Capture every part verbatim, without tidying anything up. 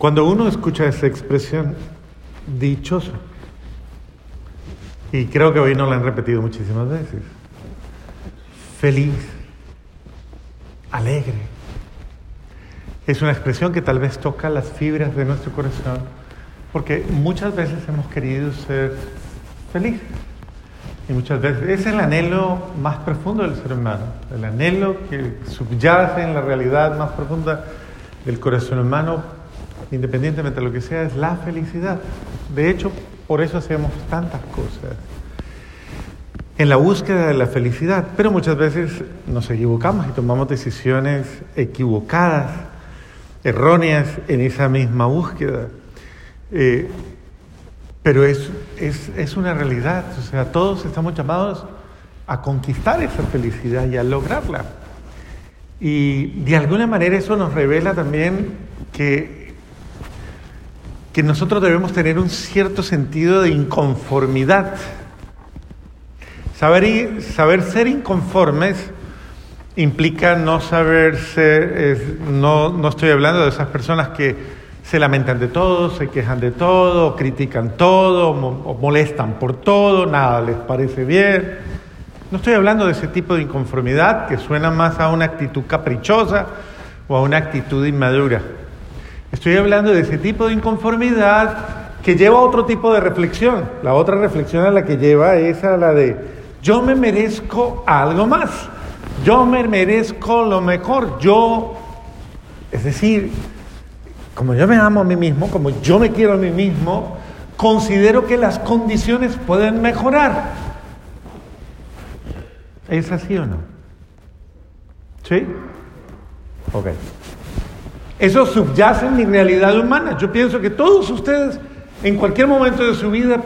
Cuando uno escucha esa expresión, dichoso, y creo que hoy nos la han repetido muchísimas veces, feliz, alegre, es una expresión que tal vez toca las fibras de nuestro corazón, porque muchas veces hemos querido ser felices, y muchas veces ese es el anhelo más profundo del ser humano, el anhelo que subyace en la realidad más profunda del corazón humano, independientemente de lo que sea, es la felicidad. De hecho, por eso hacemos tantas cosas, en la búsqueda de la felicidad, pero muchas veces nos equivocamos y tomamos decisiones equivocadas, erróneas en esa misma búsqueda. Eh, Pero es, es, es una realidad, o sea, todos estamos llamados a conquistar esa felicidad y a lograrla. Y de alguna manera eso nos revela también que, que nosotros debemos tener un cierto sentido de inconformidad. Saber, y, saber ser inconformes implica no saber ser, es, no, no estoy hablando de esas personas que se lamentan de todo, se quejan de todo, critican todo, mo- molestan por todo, nada les parece bien. No estoy hablando de ese tipo de inconformidad que suena más a una actitud caprichosa o a una actitud inmadura. Estoy hablando de ese tipo de inconformidad que lleva a otro tipo de reflexión. La otra reflexión a la que lleva es a la de yo me merezco algo más, yo me merezco lo mejor, yo, es decir, como yo me amo a mí mismo, como yo me quiero a mí mismo, considero que las condiciones pueden mejorar. ¿Es así o no? ¿Sí? Ok. Eso subyace en mi realidad humana. Yo pienso que todos ustedes, en cualquier momento de su vida,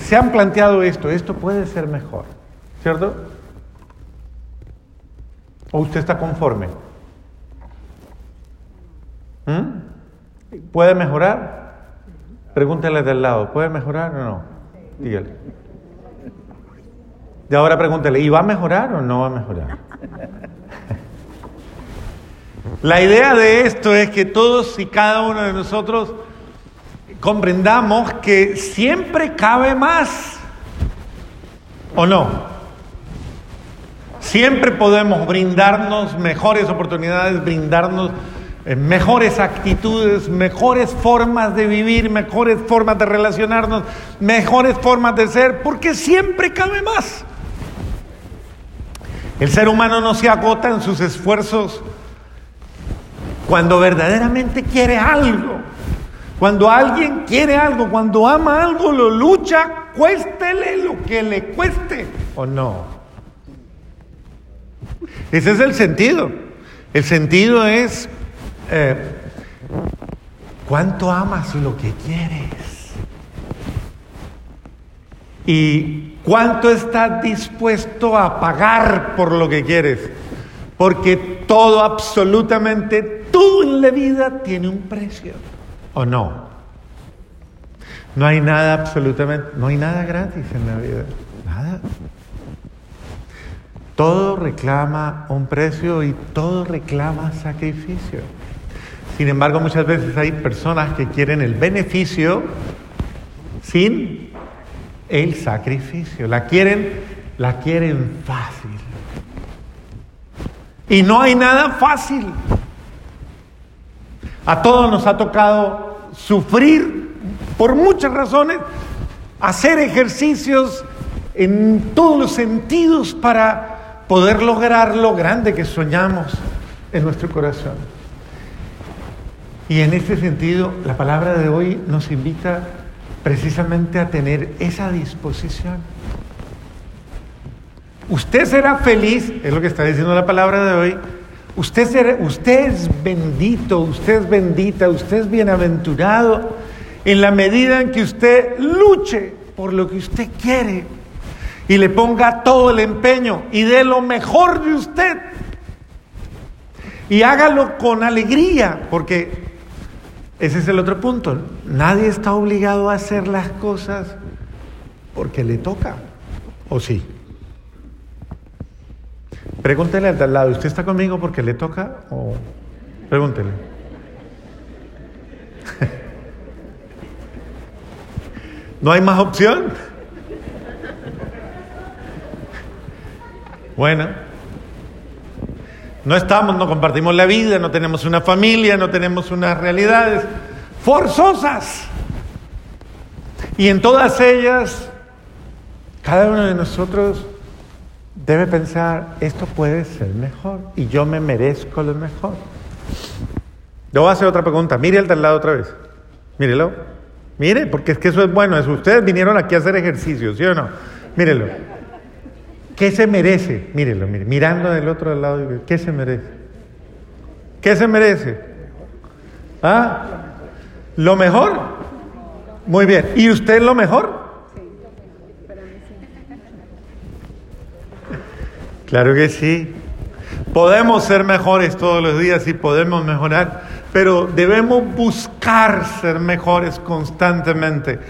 se han planteado esto. Esto puede ser mejor. ¿Cierto? ¿O usted está conforme? ¿Mm? ¿Puede mejorar? Pregúntale del lado, ¿puede mejorar o no? Dígale. Y ahora pregúntale, ¿y va a mejorar o no va a mejorar? La idea de esto es que todos y cada uno de nosotros comprendamos que siempre cabe más, ¿o no? Siempre podemos brindarnos mejores oportunidades, brindarnos mejores actitudes, mejores formas de vivir, mejores formas de relacionarnos, mejores formas de ser, porque siempre cabe más. El ser humano no se agota en sus esfuerzos cuando verdaderamente quiere algo. Cuando alguien quiere algo, cuando ama algo, lo lucha, cuéstele lo que le cueste, ¿o no? Ese es el sentido. El sentido es Eh, ¿cuánto amas lo que quieres? ¿Y cuánto estás dispuesto a pagar por lo que quieres? Porque todo, absolutamente todo en la vida tiene un precio, ¿o no? No hay nada absolutamente, no hay nada gratis en la vida, nada. Todo reclama un precio y todo reclama sacrificio. Sin embargo, muchas veces hay personas que quieren el beneficio sin el sacrificio. La quieren, la quieren fácil. Y no hay nada fácil. A todos nos ha tocado sufrir por muchas razones, hacer ejercicios en todos los sentidos para poder lograr lo grande que soñamos en nuestro corazón. Y en este sentido, la palabra de hoy nos invita precisamente a tener esa disposición. Usted será feliz, es lo que está diciendo la palabra de hoy. Usted será, usted es bendito, usted es bendita, usted es bienaventurado en la medida en que usted luche por lo que usted quiere y le ponga todo el empeño y dé lo mejor de usted. Y hágalo con alegría, porque ese es el otro punto. Nadie está obligado a hacer las cosas porque le toca, ¿o sí? Pregúntele al de al lado, ¿usted está conmigo porque le toca? O pregúntele. ¿No hay más opción? Bueno, no estamos, no compartimos la vida, no tenemos una familia, no tenemos unas realidades forzosas. Y en todas ellas, cada uno de nosotros debe pensar, esto puede ser mejor y yo me merezco lo mejor. Yo voy a hacer otra pregunta, mire al del lado otra vez, mírelo, mire, porque es que eso es bueno, es, ustedes vinieron aquí a hacer ejercicio, ¿sí o no? Mírelo, ¿qué se merece? Mírelo, mire, mirando del otro lado, ¿qué se merece? ¿Qué se merece? ¿Ah? ¿Lo mejor? Muy bien, ¿y usted lo mejor? Claro que sí. Podemos ser mejores todos los días y podemos mejorar, pero debemos buscar ser mejores constantemente.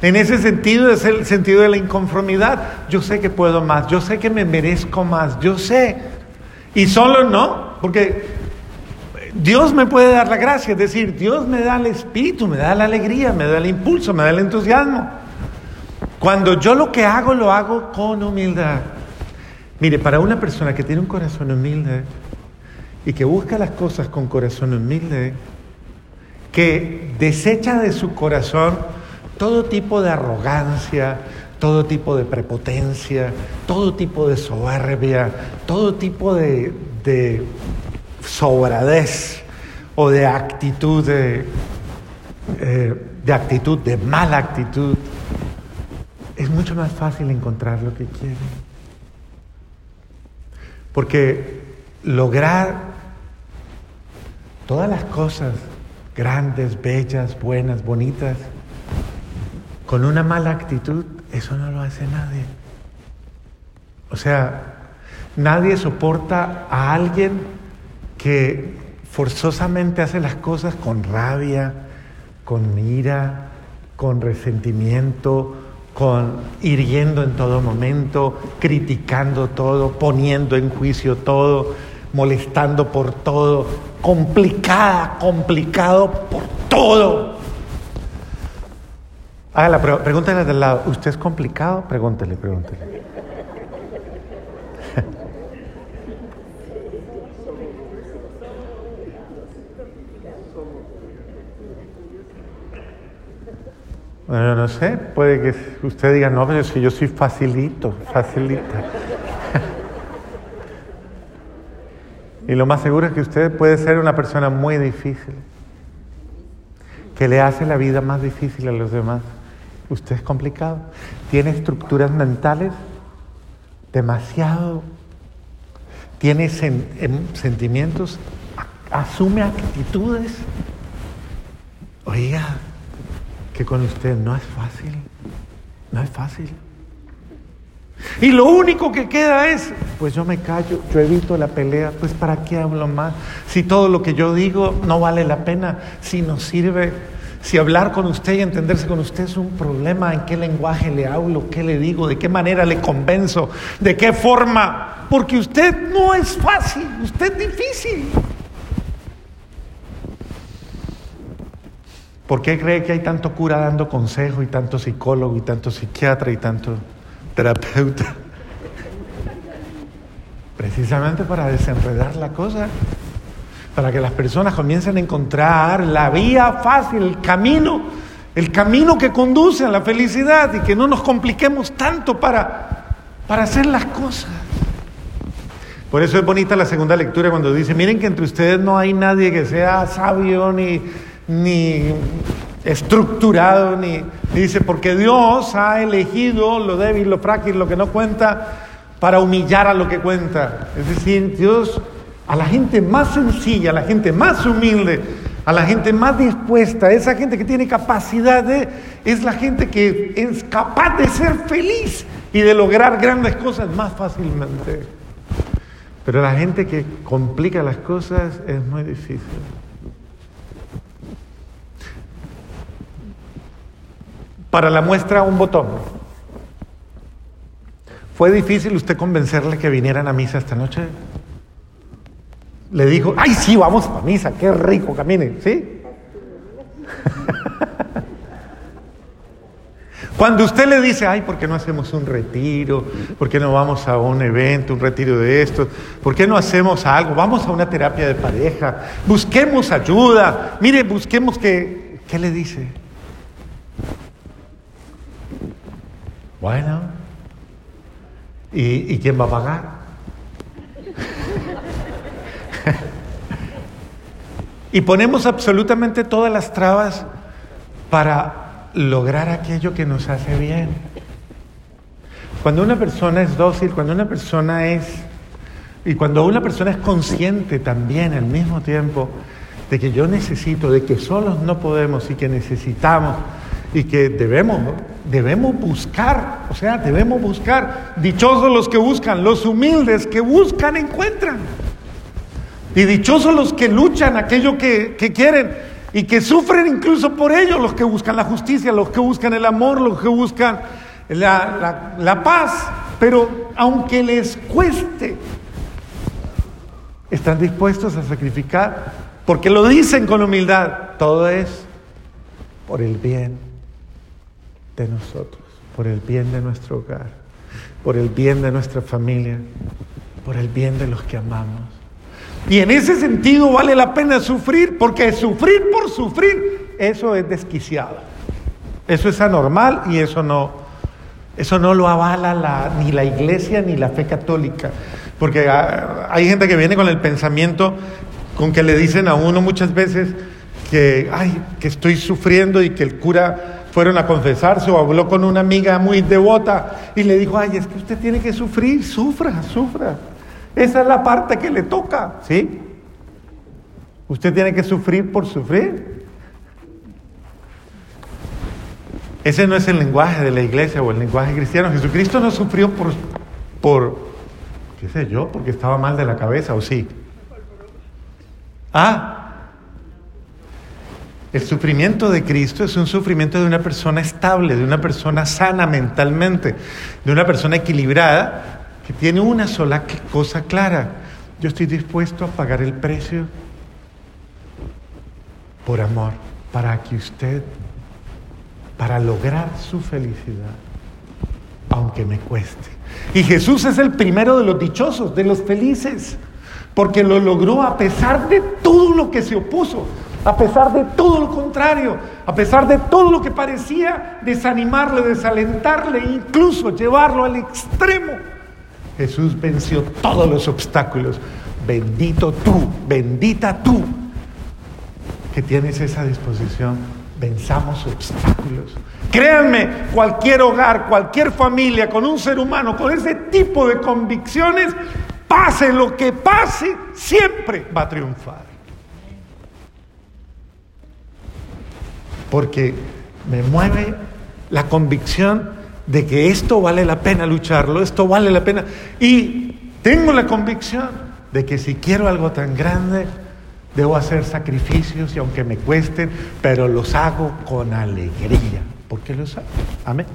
En ese sentido es el sentido de la inconformidad. Yo sé que puedo más, yo sé que me merezco más, yo sé. Y solo no, porque Dios me puede dar la gracia, es decir, Dios me da el espíritu, me da la alegría, me da el impulso, me da el entusiasmo. Cuando yo lo que hago, lo hago con humildad. Mire, para una persona que tiene un corazón humilde y que busca las cosas con corazón humilde, que desecha de su corazón todo tipo de arrogancia, todo tipo de prepotencia, todo tipo de soberbia, todo tipo de, de sobradez o de actitud de, eh, de actitud, de mala actitud, es mucho más fácil encontrar lo que quiere. Porque lograr todas las cosas grandes, bellas, buenas, bonitas, con una mala actitud, eso no lo hace nadie. O sea, nadie soporta a alguien que forzosamente hace las cosas con rabia, con ira, con resentimiento, con hiriendo en todo momento, criticando todo, poniendo en juicio todo, molestando por todo, complicada, complicado por todo. Haga la prueba, pregúntale del lado, ¿usted es complicado? Pregúntele, pregúntele. Bueno, no sé, puede que usted diga, no, pero es que yo soy facilito, facilita. Y lo más seguro es que usted puede ser una persona muy difícil, que le hace la vida más difícil a los demás. Usted es complicado, tiene estructuras mentales demasiado, tiene sen- sentimientos, asume actitudes. Oiga, que con usted no es fácil, no es fácil. Y lo único que queda es, pues yo me callo, yo evito la pelea, pues para qué hablo más, si todo lo que yo digo no vale la pena, si no sirve, si hablar con usted y entenderse con usted es un problema, en qué lenguaje le hablo, qué le digo, de qué manera le convenzo, de qué forma, porque usted no es fácil, usted es difícil. ¿Por qué cree que hay tanto cura dando consejo y tanto psicólogo y tanto psiquiatra y tanto terapeuta? Precisamente para desenredar la cosa, para que las personas comiencen a encontrar la vía fácil, el camino, el camino que conduce a la felicidad y que no nos compliquemos tanto para, para hacer las cosas. Por eso es bonita la segunda lectura cuando dice, miren que entre ustedes no hay nadie que sea sabio ni... ni estructurado, ni dice, porque Dios ha elegido lo débil, lo frágil, lo que no cuenta, para humillar a lo que cuenta. Es decir, Dios a la gente más sencilla, a la gente más humilde, a la gente más dispuesta, esa gente que tiene capacidad de, es la gente que es capaz de ser feliz y de lograr grandes cosas más fácilmente. Pero la gente que complica las cosas es muy difícil. Para la muestra, un botón. ¿Fue difícil usted convencerle que vinieran a misa esta noche? Le dijo, ¡ay, sí, vamos a misa! ¡Qué rico, camine! ¿Sí? Cuando usted le dice, ay, ¿por qué no hacemos un retiro? ¿Por qué no vamos a un evento, un retiro de estos? ¿Por qué no hacemos algo? Vamos a una terapia de pareja. Busquemos ayuda. Mire, busquemos que... ¿Qué le dice? Bueno. ¿Y, y quién va a pagar? Y ponemos absolutamente todas las trabas para lograr aquello que nos hace bien. Cuando una persona es dócil, cuando una persona es... Y cuando una persona es consciente también al mismo tiempo de que yo necesito, de que solos no podemos y que necesitamos y que debemos, debemos buscar, o sea, debemos buscar. Dichosos los que buscan, los humildes que buscan encuentran. Y dichosos los que luchan aquello que, que quieren y que sufren incluso por ello, los que buscan la justicia, los que buscan el amor, los que buscan la, la, la paz, pero aunque les cueste, están dispuestos a sacrificar, porque lo dicen con humildad, todo es por el bien de nosotros, por el bien de nuestro hogar, por el bien de nuestra familia, por el bien de los que amamos. Y en ese sentido vale la pena sufrir, porque sufrir por sufrir, eso es desquiciado. Eso es anormal y eso no, eso no lo avala la, ni la Iglesia ni la fe católica. Porque hay gente que viene con el pensamiento con que le dicen a uno muchas veces que, ay, que estoy sufriendo y que el cura... Fueron a confesarse o habló con una amiga muy devota y le dijo, ay, es que usted tiene que sufrir, sufra, sufra. Esa es la parte que le toca, ¿sí? Usted tiene que sufrir por sufrir. Ese no es el lenguaje de la Iglesia o el lenguaje cristiano. Jesucristo no sufrió por, por qué sé yo, porque estaba mal de la cabeza, ¿o sí? Ah, el sufrimiento de Cristo es un sufrimiento de una persona estable, de una persona sana mentalmente, de una persona equilibrada, que tiene una sola cosa clara: yo estoy dispuesto a pagar el precio por amor, para que usted, para lograr su felicidad, aunque me cueste. Y Jesús es el primero de los dichosos, de los felices, porque lo logró a pesar de todo lo que se opuso, a pesar de todo lo contrario, a pesar de todo lo que parecía desanimarle, desalentarle, incluso llevarlo al extremo. Jesús venció todos los obstáculos. Bendito tú, bendita tú, que tienes esa disposición. Venzamos obstáculos. Créanme, cualquier hogar, cualquier familia, con un ser humano, con ese tipo de convicciones, pase lo que pase, siempre va a triunfar. Porque me mueve la convicción de que esto vale la pena lucharlo, esto vale la pena. Y tengo la convicción de que si quiero algo tan grande, debo hacer sacrificios, y aunque me cuesten, pero los hago con alegría. ¿Por qué los hago? Amén.